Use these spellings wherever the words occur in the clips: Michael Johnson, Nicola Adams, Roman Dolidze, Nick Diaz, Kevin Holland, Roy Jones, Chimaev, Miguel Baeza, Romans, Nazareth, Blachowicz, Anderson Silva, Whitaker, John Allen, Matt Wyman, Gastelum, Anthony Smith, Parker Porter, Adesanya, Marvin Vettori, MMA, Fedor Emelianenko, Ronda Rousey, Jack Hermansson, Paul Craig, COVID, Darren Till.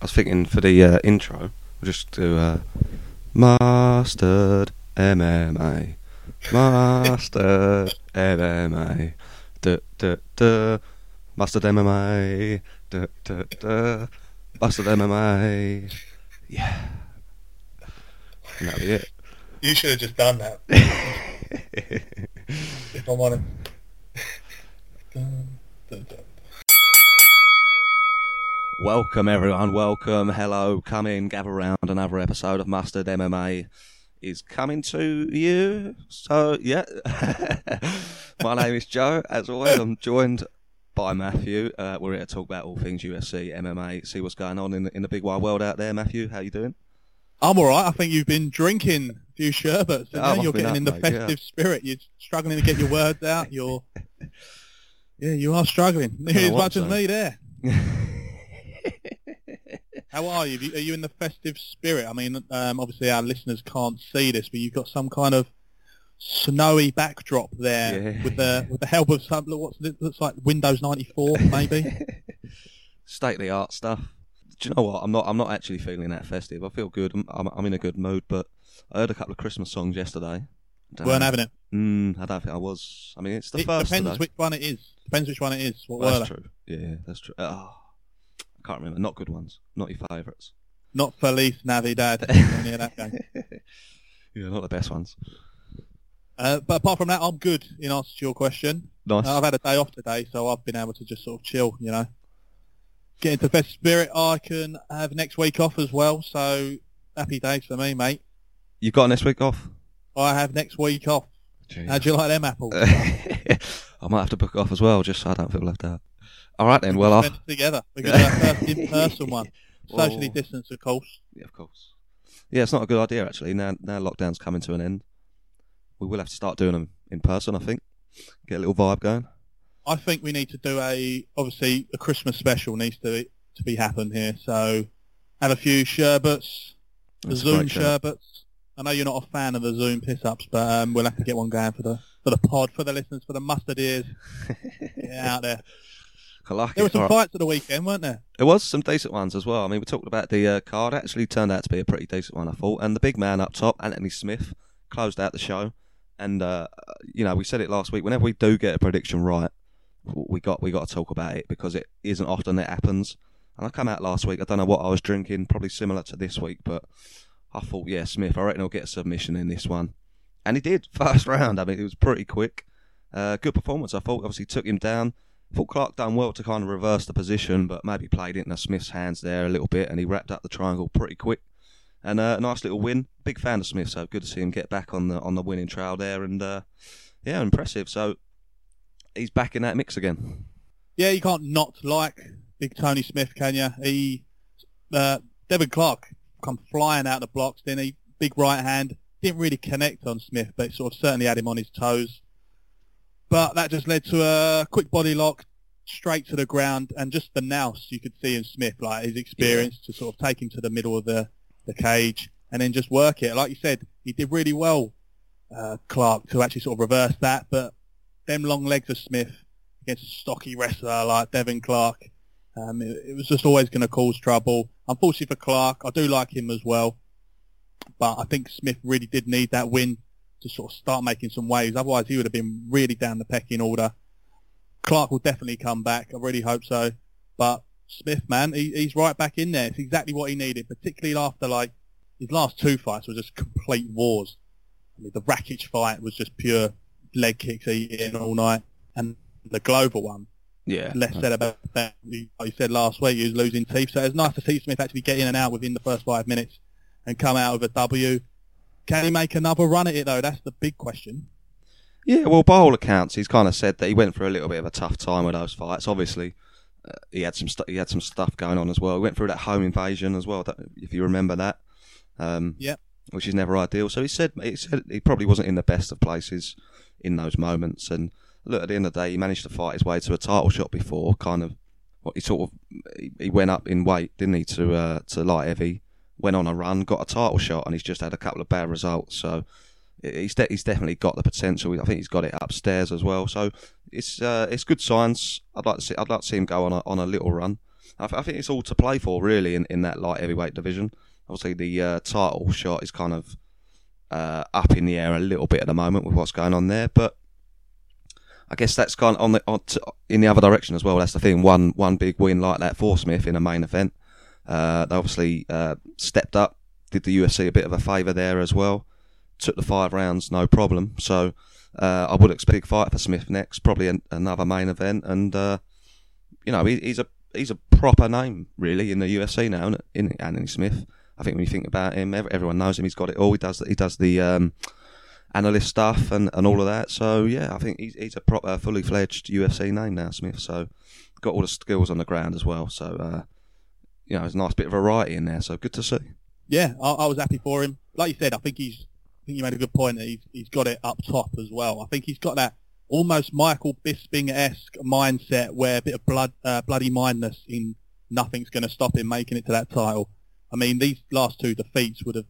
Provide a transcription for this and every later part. I was thinking for the intro, we'll just do Mustard MMA. Mustard MMA. Duh, duh, duh. Mustard MMA. Duh, duh, duh. Mustard MMA. Yeah. And that'll be it. You should have just done that. If I'm on it. Welcome everyone, welcome, hello, come in, gather round. Another episode of Mustard MMA is coming to you. So, yeah. My name is Joe, as always. I'm joined by Matthew. We're here to talk about all things UFC, MMA, see what's going on in the big wide world out there. Matthew, how you doing? I'm all right. I think you've been drinking a few sherbets. And now you're getting in the festive spirit. You're struggling to get your words out. You are struggling. As much as me there. How are you? Are you in the festive spirit? I mean, obviously our listeners can't see this, but you've got some kind of snowy backdrop there with the help of some, looks like Windows 94, maybe. Stately art stuff. Do you know what? I'm not actually feeling that festive. I feel good. I'm in a good mood, but I heard a couple of Christmas songs yesterday. Weren't having it. I don't think I was. I mean, it's the first. Depends which one it is. What that's true. Yeah, that's true. Oh. I can't remember. Not good ones. Not your favourites. Not Feliz Navidad. Yeah, not the best ones. But apart from that, I'm good in answer to your question. Nice. I've had a day off today, so I've been able to just sort of chill, you know. Get into the best spirit. I can have next week off as well, so happy days for me, mate. You've got next week off? I have next week off. Jeez. How do you like them apples? I might have to book off as well, just so I don't feel left out. All right then. Well, we're together. We're going to do our first in-person one, socially distanced, of course. Yeah, of course. Yeah, it's not a good idea actually. Now lockdown's coming to an end. We will have to start doing them in person, I think. Get a little vibe going. I think we need to do a Christmas special needs to be happened here. So have a few sherbets, Zoom sherbets. I know you're not a fan of the Zoom piss-ups, but we'll have to get one going for the pod, for the listeners, for the mustard ears. Get out there. Like there were some fights at the weekend, weren't there? There was some decent ones as well. I mean, we talked about the card. It actually turned out to be a pretty decent one, I thought. And the big man up top, Anthony Smith, closed out the show. And, you know, we said it last week. Whenever we do get a prediction right, we got to talk about it because it isn't often it happens. And I come out last week. I don't know what I was drinking, probably similar to this week. But I thought, yeah, Smith, I reckon he'll get a submission in this one. And he did, first round. I mean, it was pretty quick. Good performance, I thought. Obviously took him down. I thought Clark done well to kind of reverse the position, but maybe played it into Smith's hands there a little bit, and he wrapped up the triangle pretty quick. And a nice little win. Big fan of Smith, so good to see him get back on the winning trail there. And yeah, impressive. So he's back in that mix again. Yeah, you can't not like Big Tony Smith, can you? He, Devin Clark, come flying out the blocks. Then he big right hand didn't really connect on Smith, but it sort of certainly had him on his toes. But that just led to a quick body lock, straight to the ground, and just the nous you could see in Smith, like his experience to sort of take him to the middle of the cage and then just work it. Like you said, he did really well, Clark, to actually sort of reverse that. But them long legs of Smith against a stocky wrestler like Devin Clark, it was just always going to cause trouble. Unfortunately for Clark, I do like him as well, but I think Smith really did need that win to sort of start making some waves. Otherwise, he would have been really down the pecking order. Clark will definitely come back. I really hope so. But Smith, man, he's right back in there. It's exactly what he needed, particularly after, like, his last two fights were just complete wars. I mean, the Rakic fight was just pure leg kicks eating all night. And the Glover one. Yeah. Less said about that. Like you said last week, he was losing teeth. So it's nice to see Smith actually get in and out within the first 5 minutes and come out with a W. Can he make another run at it, though? That's the big question. Yeah, well, by all accounts, he's kind of said that he went through a little bit of a tough time with those fights. Obviously, he had some stuff going on as well. He went through that home invasion as well, if you remember that. Yeah. Which is never ideal. So he said he probably wasn't in the best of places in those moments. And look, at the end of the day, he managed to fight his way to a title shot before. Kind of, he went up in weight, didn't he, to light heavy. Went on a run, got a title shot, and he's just had a couple of bad results. So he's definitely got the potential. I think he's got it upstairs as well. So it's good signs. I'd like to see him go on a little run. I think it's all to play for, really, in that light heavyweight division. Obviously, the title shot is kind of up in the air a little bit at the moment with what's going on there, but I guess that's kind of in the other direction as well. That's the thing. One big win like that for Smith in a main event. They obviously stepped up, did the UFC a bit of a favour there as well. Took the 5 rounds, no problem. So I would expect a big fight for Smith next, probably another main event. And you know, he's a proper name really in the UFC now, isn't he, Anthony Smith? I think when you think about him, everyone knows him. He's got it all. He does the analyst stuff and all of that. So yeah, I think he's a proper, fully fledged UFC name now, Smith. So got all the skills on the ground as well. So you know, there's a nice bit of variety in there. So good to see. Yeah, I was happy for him. Like you said, I think you made a good point that he's got it up top as well. I think he's got that almost Michael Bisping-esque mindset where a bit of bloody mindness in nothing's going to stop him making it to that title. I mean, these last 2 defeats would have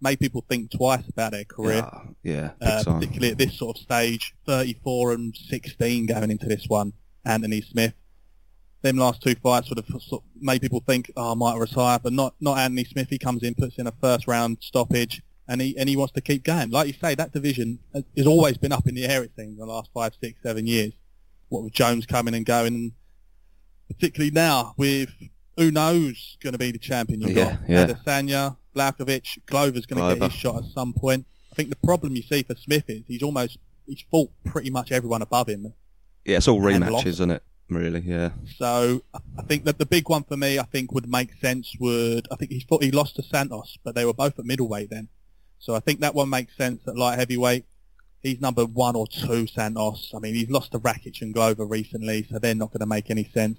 made people think twice about their career. Yeah, particularly at this sort of stage, 34 and 16 going into this one, Anthony Smith. Them last 2 fights would have sort of made people think, oh, I might retire, but not Anthony Smith. He comes in, puts in a first-round stoppage, and he wants to keep going. Like you say, that division has always been up in the air, it seems, the last 5, 6, 7 years, what with Jones coming and going, and particularly now with... Who knows going to be the champion you've got? Yeah. Adesanya, Blachowicz, Glover's going to get his shot at some point. I think the problem you see for Smith is he's fought pretty much everyone above him. Yeah, it's all rematches, isn't it? Really, yeah. So I think that the big one for me, I think would make sense. He lost to Santos, but they were both at middleweight then. So I think that one makes sense at light heavyweight. He's number 1 or 2, Santos. I mean, he's lost to Rakic and Glover recently, so they're not going to make any sense.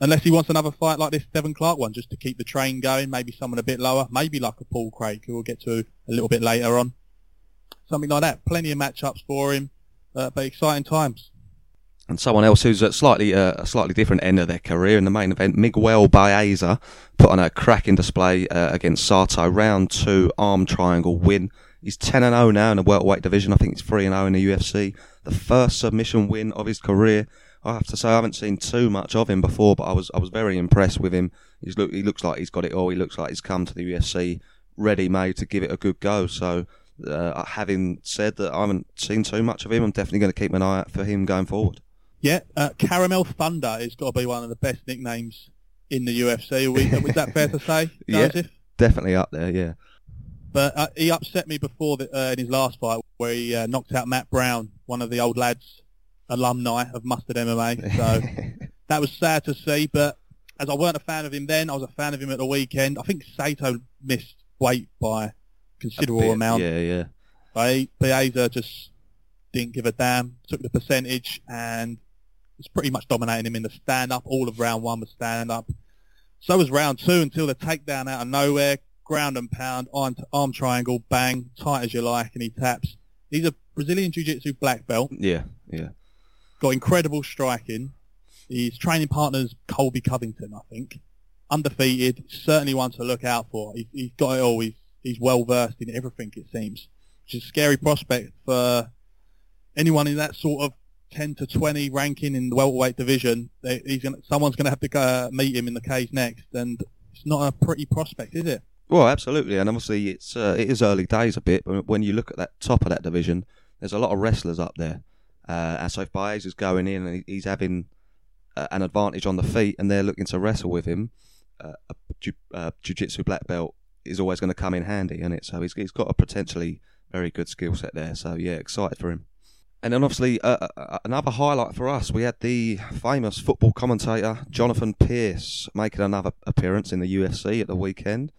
Unless he wants another fight like this Devin Clark one, just to keep the train going, maybe someone a bit lower, maybe like a Paul Craig, who we'll get to a little bit later on. Something like that. Plenty of matchups for him, but exciting times. And someone else who's at a slightly different end of their career in the main event, Miguel Baeza, put on a cracking display against Sato. Round 2 arm triangle win. He's 10-0 now in the welterweight division. I think he's 3-0 in the UFC. The first submission win of his career. I have to say I haven't seen too much of him before, but I was very impressed with him. He looks like he's got it all. He looks like he's come to the UFC ready-made to give it a good go. So having said that, I haven't seen too much of him. I'm definitely going to keep an eye out for him going forward. Yeah, Caramel Thunder has got to be one of the best nicknames in the UFC. Was that fair to say, Joseph? Yeah, definitely up there, yeah. But he upset me before in his last fight where he knocked out Matt Brown, one of the old lads. Alumni of Mustard MMA, so that was sad to see. But as I weren't a fan of him then, I was a fan of him at the weekend. I think Sato missed weight by a considerable amount. Yeah. But Baeza just didn't give a damn, took the percentage, and was pretty much dominating him in the stand-up. All of round 1 was stand-up. So was round 2 until the takedown out of nowhere, ground and pound, arm triangle, bang, tight as you like, and he taps. He's a Brazilian Jiu-Jitsu black belt. Yeah. Got incredible striking. His training partner's Colby Covington, I think. Undefeated, certainly one to look out for. He's got it all. He's well versed in everything, it seems, which is a scary prospect for anyone in that sort of 10-20 ranking in the welterweight division. Someone's going to have to go meet him in the cage next, and it's not a pretty prospect, is it? Well, absolutely, and obviously it is early days a bit. When you look at that top of that division, there's a lot of wrestlers up there. And so if Baeza's going in and he's having an advantage on the feet and they're looking to wrestle with him, a jiu-jitsu black belt is always going to come in handy, isn't it? So he's got a potentially very good skill set there. So yeah, excited for him. And then obviously another highlight for us, we had the famous football commentator Jonathan Pearce making another appearance in the UFC at the weekend.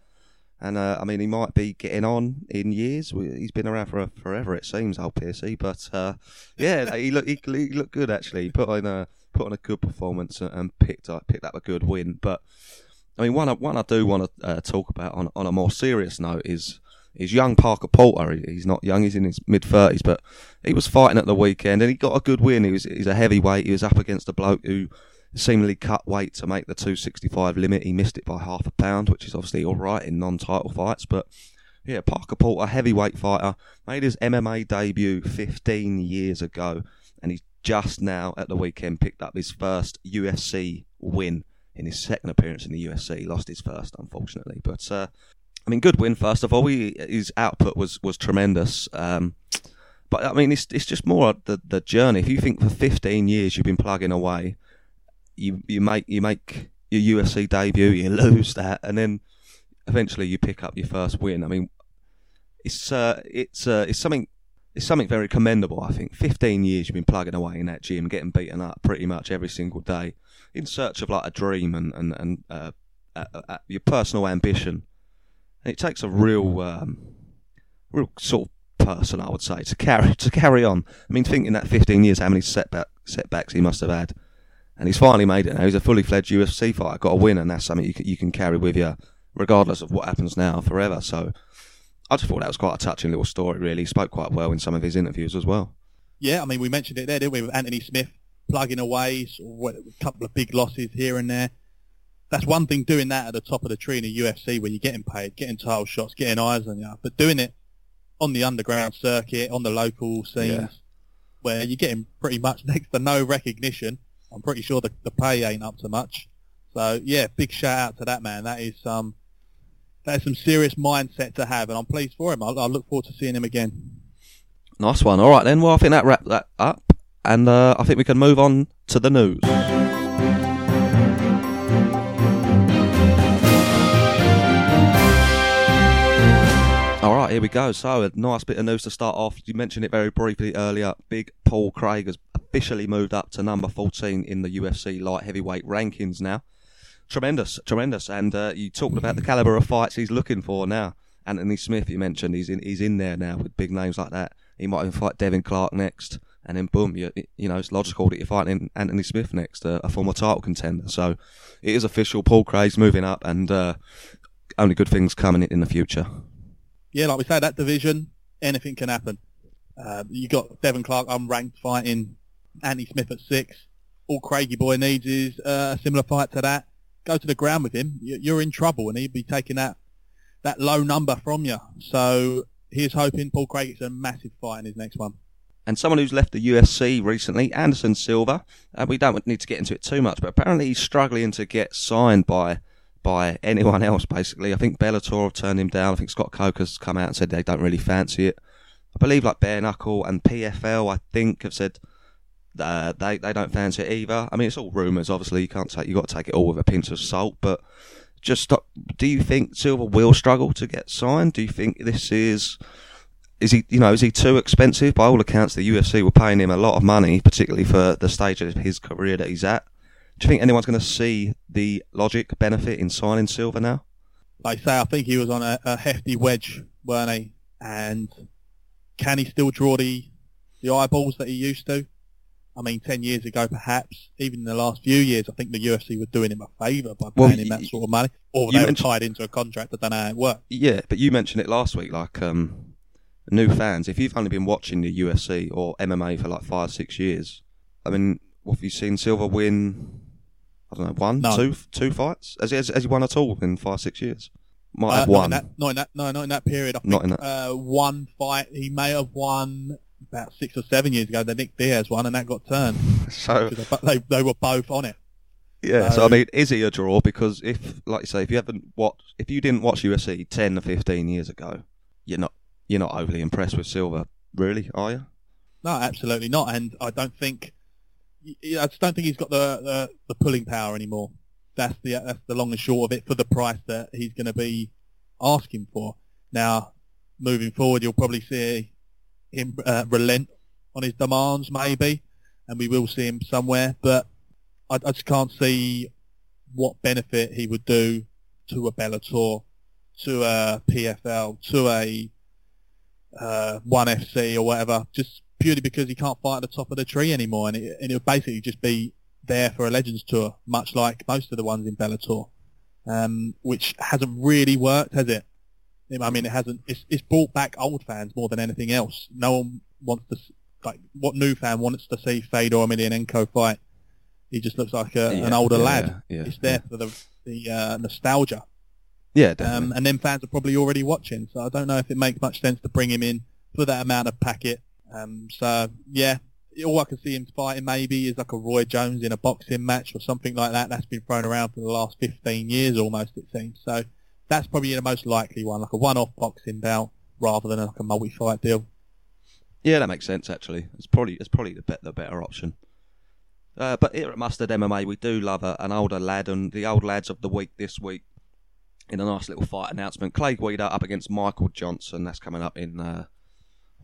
And I mean, he might be getting on in years. He's been around for forever, it seems, old Piercy. But yeah, he looked good actually. He put on a good performance and picked up a good win. But I mean, one I do want to talk about on a more serious note is young Parker Porter. He's not young; he's in his mid-30s, but he was fighting at the weekend and he got a good win. He's a heavyweight. He was up against a bloke who seemingly cut weight to make the 265 limit. He missed it by half a pound, which is obviously all right in non-title fights. But yeah, Parker Porter, heavyweight fighter, made his MMA debut 15 years ago, and he's just now at the weekend picked up his first UFC win. in his second appearance in the UFC. He lost his first, unfortunately. But, I mean, good win, first of all. His output was tremendous. But, I mean, it's just more the journey. If you think for 15 years you've been plugging away, you make your UFC debut, you lose that, and then eventually you pick up your first win. I mean, it's something very commendable, I think. 15 years you've been plugging away in that gym, getting beaten up pretty much every single day in search of like a dream and your personal ambition. And it takes a real sort of person, I would say, to carry on. I mean, thinking that 15 years, how many setbacks he must have had. And he's finally made it now. He's a fully fledged UFC fighter, got a win, and that's something you can carry with you regardless of what happens now forever. So I just thought that was quite a touching little story, really. He spoke quite well in some of his interviews as well. Yeah, I mean, we mentioned it there, didn't we, with Anthony Smith plugging away, sort of a couple of big losses here and there. That's one thing, doing that at the top of the tree in the UFC where you're getting paid, getting title shots, getting eyes on you. But doing it on the underground circuit, on the local scenes, where you're getting pretty much next to no recognition. I'm pretty sure the pay ain't up to much. So, yeah, big shout-out to that man. That is some serious mindset to have, and I'm pleased for him. I look forward to seeing him again. Nice one. All right, then. Well, I think that wrapped that up, and I think we can move on to the news. All right, here we go. So, a nice bit of news to start off. You mentioned it very briefly earlier. Big Paul Craig has officially moved up to number 14 in the UFC light heavyweight rankings now. Tremendous. And you talked about the calibre of fights he's looking for now. Anthony Smith, you mentioned, he's in there now with big names like that. He might even fight Devin Clark next. And then boom, you know, it's logical that you're fighting Anthony Smith next, a former title contender. So it is official. Paul Craig's moving up, and only good things coming in the future. Yeah, like we say, that division, anything can happen. You got Devin Clark unranked fighting Anthony Smith at 6. All Craigie boy needs is a similar fight to that. Go to the ground with him, you're in trouble, and he'd be taking that low number from you. So here's hoping Paul Craig gets a massive fight in his next one. And someone who's left the UFC recently, Anderson Silva. We don't need to get into it too much, but apparently he's struggling to get signed by anyone else, basically. I think Bellator have turned him down. I think Scott Coker's come out and said they don't really fancy it. I believe like Bare Knuckle and PFL, I think, have said they don't fancy it either. I mean, it's all rumours, obviously. You've got to take it all with a pinch of salt. But just stop. Do you think Silva will struggle to get signed? Do you think this is he too expensive? By all accounts, the UFC were paying him a lot of money, particularly for the stage of his career that he's at. Do you think anyone's going to see the logic benefit in signing Silva now? Like I say, I think he was on a hefty wedge, weren't he? And can he still draw the eyeballs that he used to? I mean, 10 years ago, perhaps, even in the last few years, I think the UFC was doing him a favour by paying him that sort of money. Or they were tied into a contract. I don't know how it worked. Yeah, but you mentioned it last week, like new fans. If you've only been watching the UFC or MMA for like 5-6 years, I mean, what have you seen Silva win? I don't know, two fights? Has he won at all in 5-6 years? Might have won. Not in that period. I think, not in that. One fight, he may have won about 6 or 7 years ago, the Nick Diaz one, and that got turned. So they were both on it. Yeah. So I mean, is he a draw? Because if, like you say, if you didn't watch UFC 10 or 15 years ago, you're not overly impressed with Silva, really, are you? No, absolutely not. And I just don't think he's got the pulling power anymore. That's the long and short of it for the price that he's going to be asking for. Now, moving forward, you'll probably see him relent on his demands, maybe, and we will see him somewhere, but I just can't see what benefit he would do to a Bellator, to a PFL, to a 1FC or whatever, just purely because he can't fight at the top of the tree anymore, and it would basically just be there for a Legends tour, much like most of the ones in Bellator, which hasn't really worked, has it? I mean, it hasn't. It's brought back old fans more than anything else. No one wants to, like, what new fan wants to see Fedor Emelianenko fight? He just looks like an older lad. Yeah, it's there for the nostalgia. Yeah, definitely. And then fans are probably already watching, so I don't know if it makes much sense to bring him in for that amount of packet. So yeah, all I can see him fighting maybe is like a Roy Jones in a boxing match or something like that. That's been thrown around for the last 15 years almost, it seems. So that's probably the most likely one, like a one-off boxing bout rather than like a multi-fight deal. Yeah, that makes sense, actually. It's probably the better option. But here at Mustard MMA, we do love an older lad, and the old lads of the week this week, in a nice little fight announcement, Clay Guida up against Michael Johnson. That's coming up in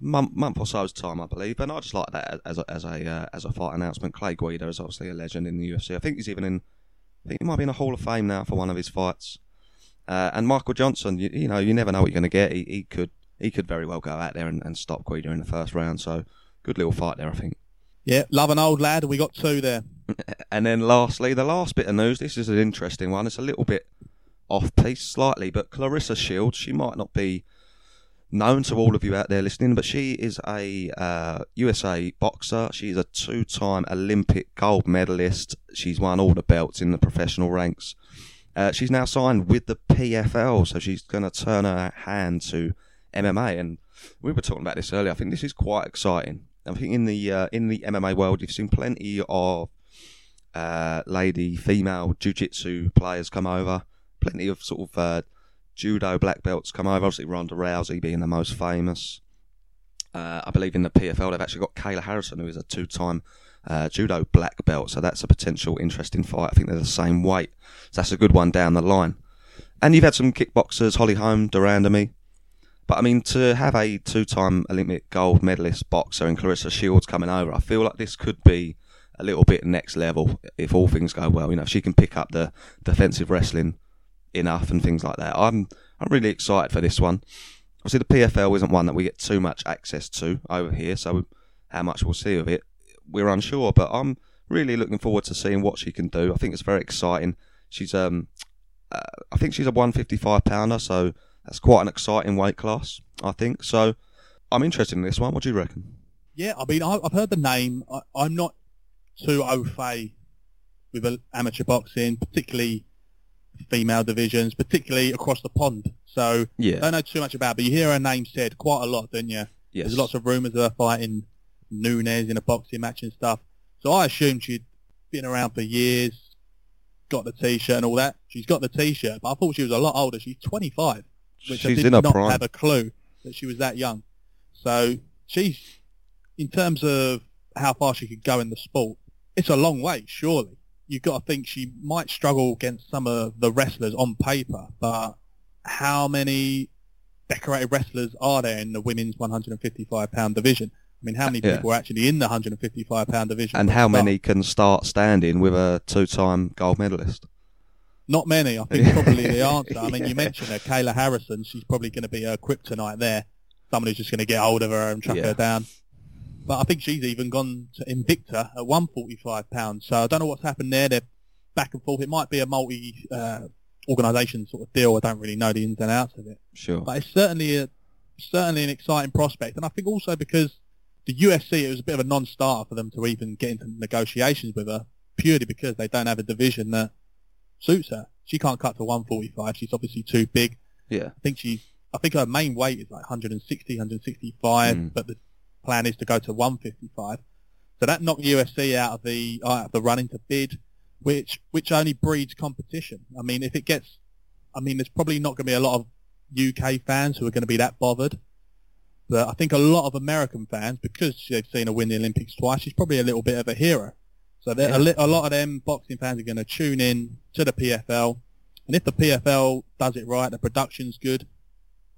month or so's time, I believe. And I just like that as a fight announcement. Clay Guida is obviously a legend in the UFC. I think he's even in. I think he might be in the Hall of Fame now for one of his fights. And Michael Johnson, you never know what you're going to get. He could very well go out there and stop Guida in the first round. So good little fight there, I think. Yeah, love an old lad. We got two there. And then lastly, the last bit of news. This is an interesting one. It's a little bit off-piece slightly, but Clarissa Shields, she might not be known to all of you out there listening, but she is a USA boxer. She's a two-time Olympic gold medalist. She's won all the belts in the professional ranks. She's now signed with the PFL, so she's going to turn her hand to MMA. And we were talking about this earlier. I think this is quite exciting. I think in the MMA world, you've seen plenty of lady female jiu-jitsu players come over, plenty of sort of judo black belts come over, obviously Ronda Rousey being the most famous. I believe in the PFL, they've actually got Kayla Harrison, who is a two-time judo black belt, so that's a potential interesting fight. I think they're the same weight, so that's a good one down the line. And you've had some kickboxers, Holly Holm, Durandamy. But, I mean, to have a two-time Olympic gold medalist boxer and Clarissa Shields coming over, I feel like this could be a little bit next level if all things go well. You know, if she can pick up the defensive wrestling enough and things like that. I'm really excited for this one. Obviously, the PFL isn't one that we get too much access to over here, so how much we'll see of it, we're unsure. But I'm really looking forward to seeing what she can do. I think it's very exciting. She's I think she's a 155-pounder, so that's quite an exciting weight class, I think. So I'm interested in this one. What do you reckon? Yeah, I mean, I've heard the name. I'm not too au fait with amateur boxing, particularly female divisions, particularly across the pond. So yeah. I don't know too much about it, but you hear her name said quite a lot, don't you? Yes. There's lots of rumours of her fighting Nunes in a boxing match and stuff. So I assumed she'd been around for years, got the T-shirt and all that. She's got the T-shirt, but I thought she was a lot older. She's 25. Which she's I did not prime. Have a clue that she was that young. So she's, in terms of how far she could go in the sport, it's a long way, surely. You've got to think she might struggle against some of the wrestlers on paper, but how many decorated wrestlers are there in the women's 155-pound division? I mean, how many people are actually in the 155-pound division? And how many can start standing with a two-time gold medalist? Not many, I think, probably the answer. I mean, you mentioned her, Kayla Harrison. She's probably going to be her kryptonite there. Someone who's just going to get hold of her and chuck her down. But I think she's even gone to Invicta at 145 pounds. So I don't know what's happened there. They're back and forth. It might be a multi-organisation sort of deal. I don't really know the ins and outs of it. Sure. But it's certainly an exciting prospect. And I think also because the UFC, it was a bit of a non-starter for them to even get into negotiations with her, purely because they don't have a division that suits her. She can't cut to 145. She's obviously too big. Yeah. I think her main weight is like 160, 165, but the plan is to go to 155. So that knocked UFC out of the running to bid, which only breeds competition. I mean, there's probably not going to be a lot of UK fans who are going to be that bothered. But I think a lot of American fans, because they've seen her win the Olympics twice, she's probably a little bit of a hero. So a lot of them boxing fans are going to tune in to the PFL. And if the PFL does it right, the production's good,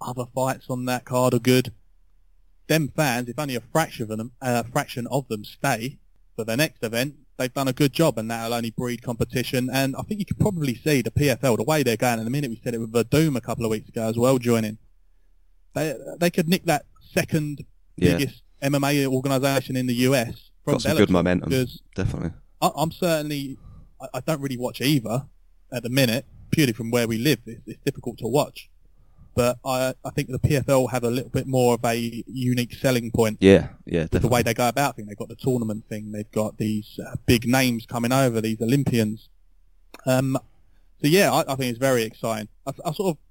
other fights on that card are good, them fans, if only a fraction of them stay for the next event, they've done a good job, and that'll only breed competition. And I think you can probably see the PFL, the way they're going at the minute. We said it with Verdum a couple of weeks ago as well, joining. They could nick that second biggest MMA organisation in the US. Got some Bellator, good momentum, definitely. I don't really watch either at the minute, purely from where we live. It's difficult to watch. But I think the PFL have a little bit more of a unique selling point. Yeah, definitely. The way they go about things. They've got the tournament thing. They've got these big names coming over, these Olympians. I think it's very exciting. I sort of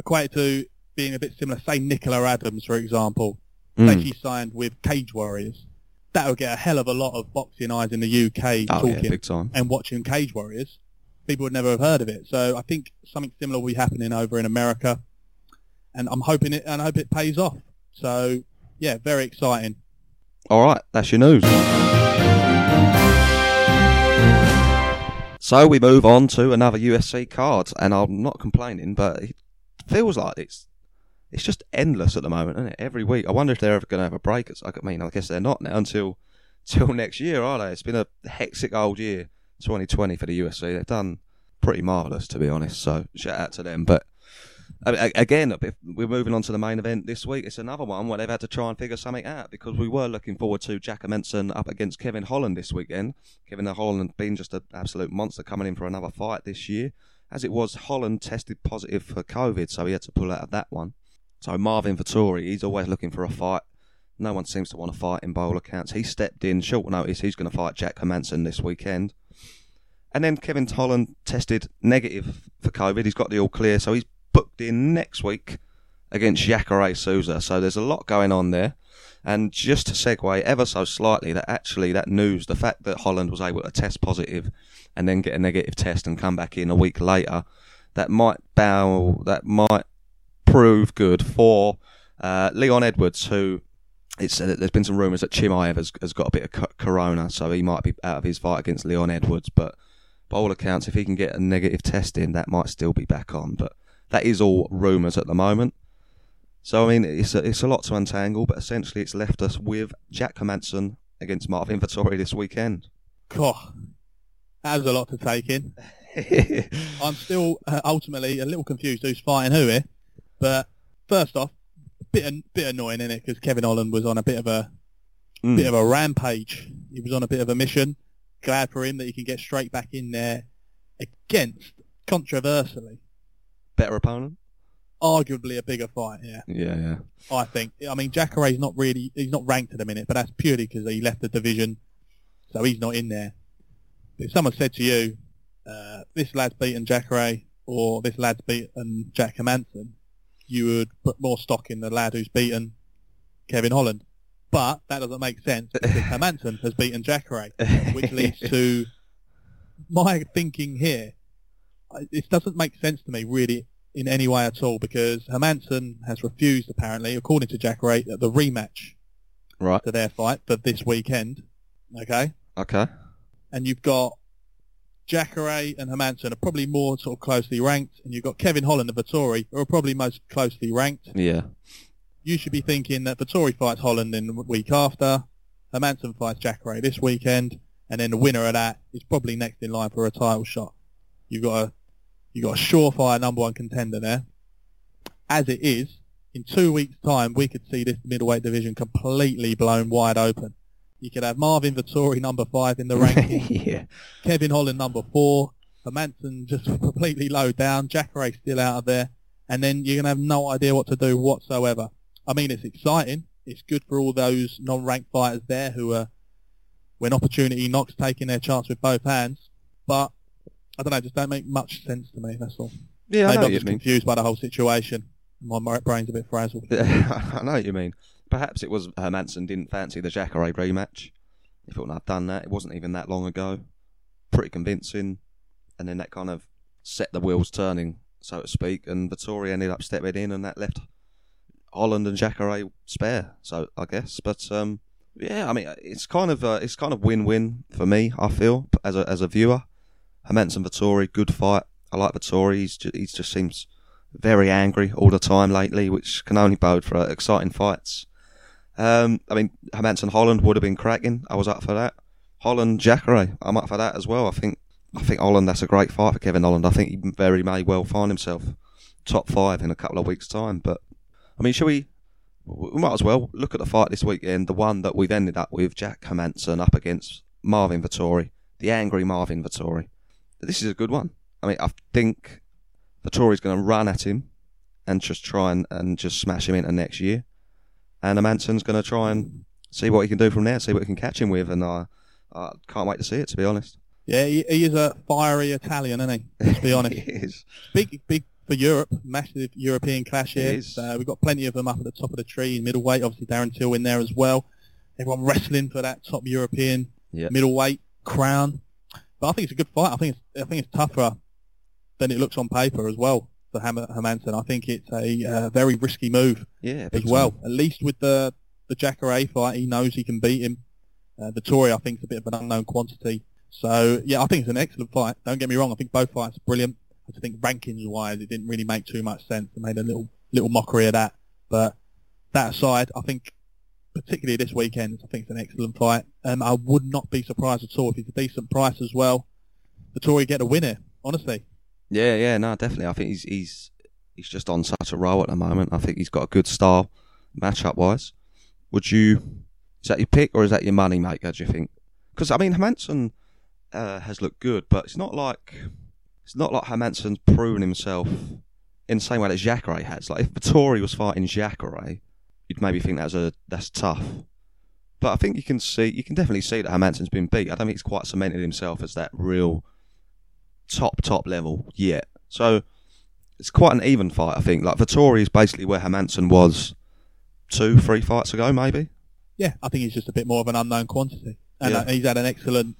equate it to being a bit similar, say Nicola Adams, for example. Say she signed with Cage Warriors. that'll get a hell of a lot of boxing eyes in the UK talking big time. And watching Cage Warriors. People would never have heard of it. So I think something similar will be happening over in America, and I'm hoping it, and I hope it pays off. So yeah, very exciting. All right, that's your news. So we move on to another UFC card, and I'm not complaining, but it feels like it's just endless at the moment, isn't it? Every week. I wonder if they're ever going to have a break. I mean, I guess they're not now until next year, are they? It's been a hectic old year, 2020 for the UFC. They've done pretty marvellous, to be honest, so shout out to them. But again, we're moving on to the main event this week. It's another one where they've had to try and figure something out, because we were looking forward to Jack Hermansson up against Kevin Holland this weekend. Kevin Holland being just an absolute monster coming in for another fight this year. As it was, Holland tested positive for COVID, so he had to pull out of that one. So Marvin Vettori, he's always looking for a fight. No one seems to want to fight him by all accounts. He stepped in, short notice, he's going to fight Jack Hermansson this weekend. And then Kevin Holland tested negative for COVID. He's got the all clear, so he's booked in next week against Jacaré Souza. So there's a lot going on there. And just to segue ever so slightly, that actually that news, the fact that Holland was able to test positive and then get a negative test and come back in a week later, that might prove good for Leon Edwards, who there's been some rumours that Chimaev has got a bit of corona, so he might be out of his fight against Leon Edwards. But by all accounts, if he can get a negative test in, that might still be back on. But that is all rumours at the moment. So, I mean, it's a lot to untangle, but essentially it's left us with Jack Hermansson against Marvin Vettori this weekend. God, that was a lot to take in. I'm still ultimately a little confused who's fighting who here. But first off, bit annoying, isn't it? Because Kevin Holland was on a bit of a rampage. He was on a bit of a mission. Glad for him that he can get straight back in there against, controversially, better opponent, arguably a bigger fight. Yeah. I think. I mean, Jacaré's he's not ranked at the minute, but that's purely because he left the division, so he's not in there. If someone said to you, "This lad's beaten Jacaré," or "This lad's beaten Jack Hermansson," you would put more stock in the lad who's beaten Kevin Holland. But that doesn't make sense because Hermansson has beaten Jacaré, which leads to my thinking here. It doesn't make sense to me really in any way at all, because Hermansson has refused, apparently, according to Jacaré, the rematch right to their fight for this weekend. Okay. And you've got Jacaré and Hermansson are probably more sort of closely ranked, and you've got Kevin Holland and Vettori, who are probably most closely ranked. Yeah. You should be thinking that Vettori fights Holland in the week after, Hermansson fights Jacaré this weekend, and then the winner of that is probably next in line for a title shot. You've got a surefire number one contender there. As it is, in 2 weeks' time, we could see this middleweight division completely blown wide open. You could have Marvin Vettori number 5 in the rankings, Kevin Holland number 4, Hermansson just completely low down, Jacaré still out of there, and then you're going to have no idea what to do whatsoever. I mean, it's exciting. It's good for all those non-ranked fighters there who are, when opportunity knocks, taking their chance with both hands. But, I don't know, just don't make much sense to me, that's all. Yeah, I know what you mean. I'm just confused by the whole situation. My brain's a bit frazzled. I know what you mean. Perhaps it was Hermansson didn't fancy the Jacaré rematch. He thought, I've done that. It wasn't even that long ago. Pretty convincing. And then that kind of set the wheels turning, so to speak. And Vettori ended up stepping in, and that left Holland and Jacaré spare. So I guess, but yeah, I mean, it's kind of win-win for me. I feel as a viewer, Hermansson Vettori, good fight. I like Vettori. He just seems very angry all the time lately, which can only bode for exciting fights. I mean, Hermansson Holland would have been cracking. I was up for that. Holland Jacaré, I'm up for that as well. I think Holland, that's a great fight for Kevin Holland. I think he very may well find himself top 5 in a couple of weeks' time. But I mean, we might as well look at the fight this weekend, the one that we've ended up with, Jack Hermansson up against Marvin Vettori, the angry Marvin Vettori. This is a good one. I mean, I think Vettori's going to run at him and just try and just smash him into next year. And Hermansson's going to try and see what he can do from there, see what he can catch him with, and I can't wait to see it, to be honest. Yeah, he is a fiery Italian, isn't he? Let's be honest. He is. Big for Europe, massive European clash here. We've got plenty of them up at the top of the tree, in middleweight, obviously Darren Till in there as well. Everyone wrestling for that top European middleweight crown. But I think it's a good fight. I think it's tougher than it looks on paper as well for Hermansson. I think it's a very risky move as well. Time. At least with the Jacaré fight, he knows he can beat him. Vettori, I think, is a bit of an unknown quantity. So, yeah, I think it's an excellent fight. Don't get me wrong. I think both fights are brilliant. I just think rankings-wise, it didn't really make too much sense. It made a little mockery of that. But that aside, I think, particularly this weekend, I think it's an excellent fight. I would not be surprised at all if it's a decent price as well. Vettori get a win here, honestly. Yeah, no, definitely. I think he's just on such a roll at the moment. I think he's got a good style matchup-wise. Is that your pick or is that your money maker, do you think? Because, I mean, Hermansson has looked good, but it's not like Hermansson's proven himself in the same way that Jacaré has. Like, if Vettori was fighting Jacaré, you'd maybe think that's tough. But I think you can definitely see that Hermansson's been beat. I don't think he's quite cemented himself as that real top level yet. So it's quite an even fight, I think. Like, Vettori is basically where Hermansson was 2-3 fights ago, maybe. Yeah, I think he's just a bit more of an unknown quantity, and he's had an excellent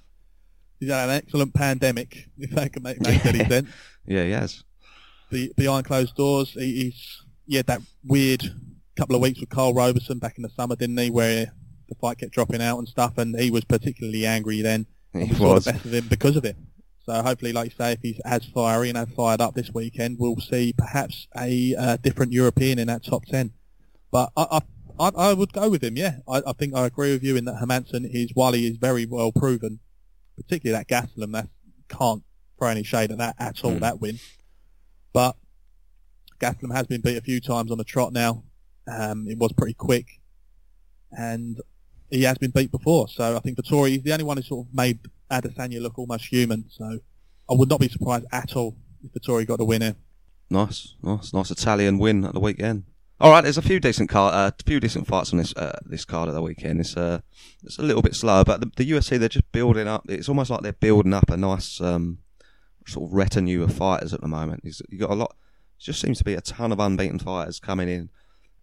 pandemic, if that can make any sense. Yeah, he has. Behind closed doors, he had that weird couple of weeks with Carl Roberson back in the summer, didn't he? Where the fight kept dropping out and stuff, and he was particularly angry then. He saw the best of him because of it. So hopefully, like you say, if he's as fiery and as fired up this weekend, we'll see perhaps a different European in that top 10. But I would go with him, yeah. I think I agree with you in that Hermansson is, while he is very well proven, particularly that Gastelum, that can't throw any shade at that at all, that win. But Gastelum has been beat a few times on the trot now. It was pretty quick. And he has been beat before. So I think Vettori is the only one who sort of made Adesanya look almost human. So I would not be surprised at all if Vettori got the win here. Nice Italian win at the weekend. All right, there's a few decent fights on this card at the weekend. It's a little bit slower, but the UFC, they're just building up. It's almost like they're building up a nice sort of retinue of fighters at the moment. You got a lot. It just seems to be a ton of unbeaten fighters coming in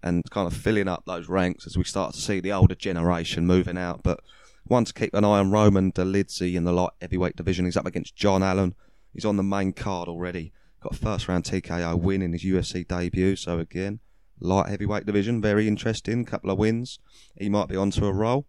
and kind of filling up those ranks as we start to see the older generation moving out. But one to keep an eye on, Roman Dolidze in the light heavyweight division. He's up against John Allen. He's on the main card already. Got a first-round TKO win in his UFC debut, so again, light heavyweight division, very interesting, couple of wins. He might be onto a roll.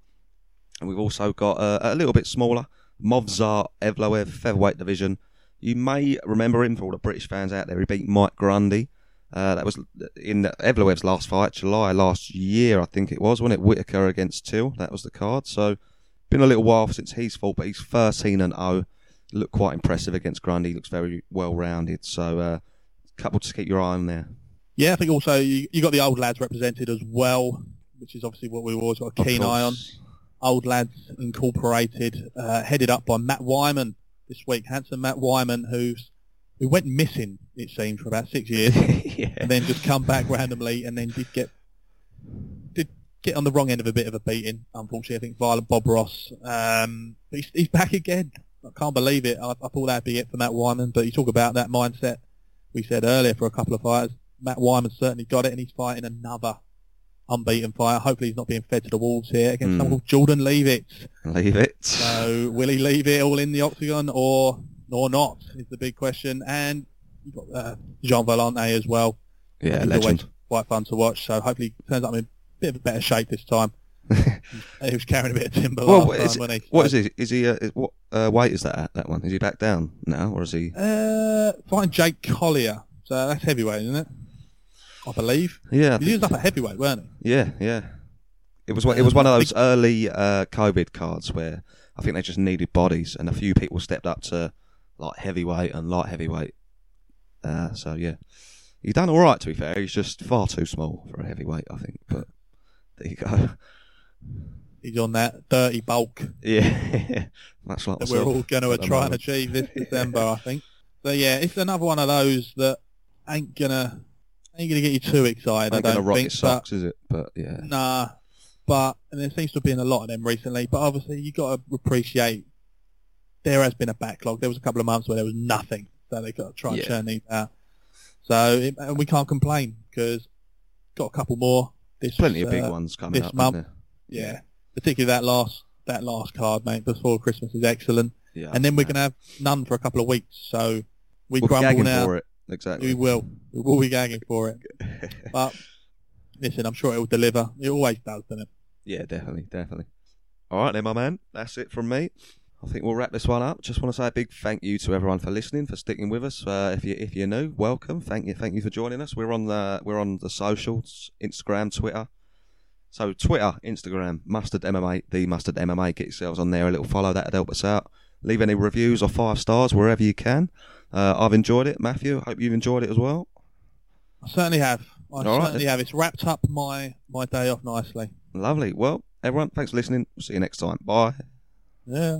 And we've also got a little bit smaller, Movsar Evloev, featherweight division. You may remember him, for all the British fans out there, he beat Mike Grundy. That was in Evloev's last fight, July last year, I think it was, wasn't it? Whitaker against Till, that was the card. So, been a little while since he's fought, but he's 13-0. Looked quite impressive against Grundy, looks very well-rounded. So, couple to keep your eye on there. Yeah, I think also you got the old lads represented as well, which is obviously what we've always got a keen eye on. Old Lads Incorporated, headed up by Matt Wyman this week. Handsome Matt Wyman, who went missing, it seems, for about 6 years, and then just come back randomly, and then did get on the wrong end of a bit of a beating, unfortunately. I think Violent Bob Ross. But he's back again. I can't believe it. I thought that'd be it for Matt Wyman, but you talk about that mindset we said earlier for a couple of fighters. Matt Wyman certainly got it, and he's fighting another unbeaten fighter. Hopefully he's not being fed to the wolves here against someone called Jordan Leavitt. So will he leave it all in the octagon or not is the big question. And you've got Jean Volante as well. Yeah, legend. Quite fun to watch. So hopefully he turns up in a bit of a better shape this time. He was carrying a bit of timber last time, wasn't he? What is he? Is he what weight is that at, that one? Is he back down now, or is he? Fighting Jake Collier. So that's heavyweight, isn't it? I believe. Yeah. He was up at heavyweight, weren't he? Yeah. It was one of those early COVID cards where I think they just needed bodies, and a few people stepped up to like heavyweight and light heavyweight. So yeah, he's done all right. To be fair, he's just far too small for a heavyweight, I think. But there you go. He's on that dirty bulk. Yeah, much like that we're all going to try and achieve this December, I think. So yeah, it's another one of those that ain't gonna get you too excited. Ain't I don't gonna rock think, your socks, but, is it? But yeah, nah. But and there seems to have been a lot of them recently. But obviously, you got to appreciate there has been a backlog. There was a couple of months where there was nothing, so they got to try and churn these out. So and we can't complain because got a couple more. Plenty of big ones coming this up, month. Yeah, particularly that last card, mate, before Christmas is excellent. Yeah, and then we're going to have none for a couple of weeks, so we'll grumble now. For it. Exactly. We will be gagging for it. But listen, I'm sure it will deliver. It always does, doesn't it? Yeah, definitely. All right then, my man. That's it from me. I think we'll wrap this one up. Just want to say a big thank you to everyone for listening, for sticking with us. If you're new, welcome. Thank you for joining us. We're on the socials, Instagram, Twitter. So Twitter, Instagram, Mustard MMA, the Mustard MMA. Get yourselves on there, a little follow. That'd help us out. Leave any reviews or 5 stars wherever you can. I've enjoyed it, Matthew. I hope you've enjoyed it as well. I certainly have. I certainly have. It's wrapped up my day off nicely. Lovely. Well, everyone, thanks for listening. See you next time. Bye. Yeah.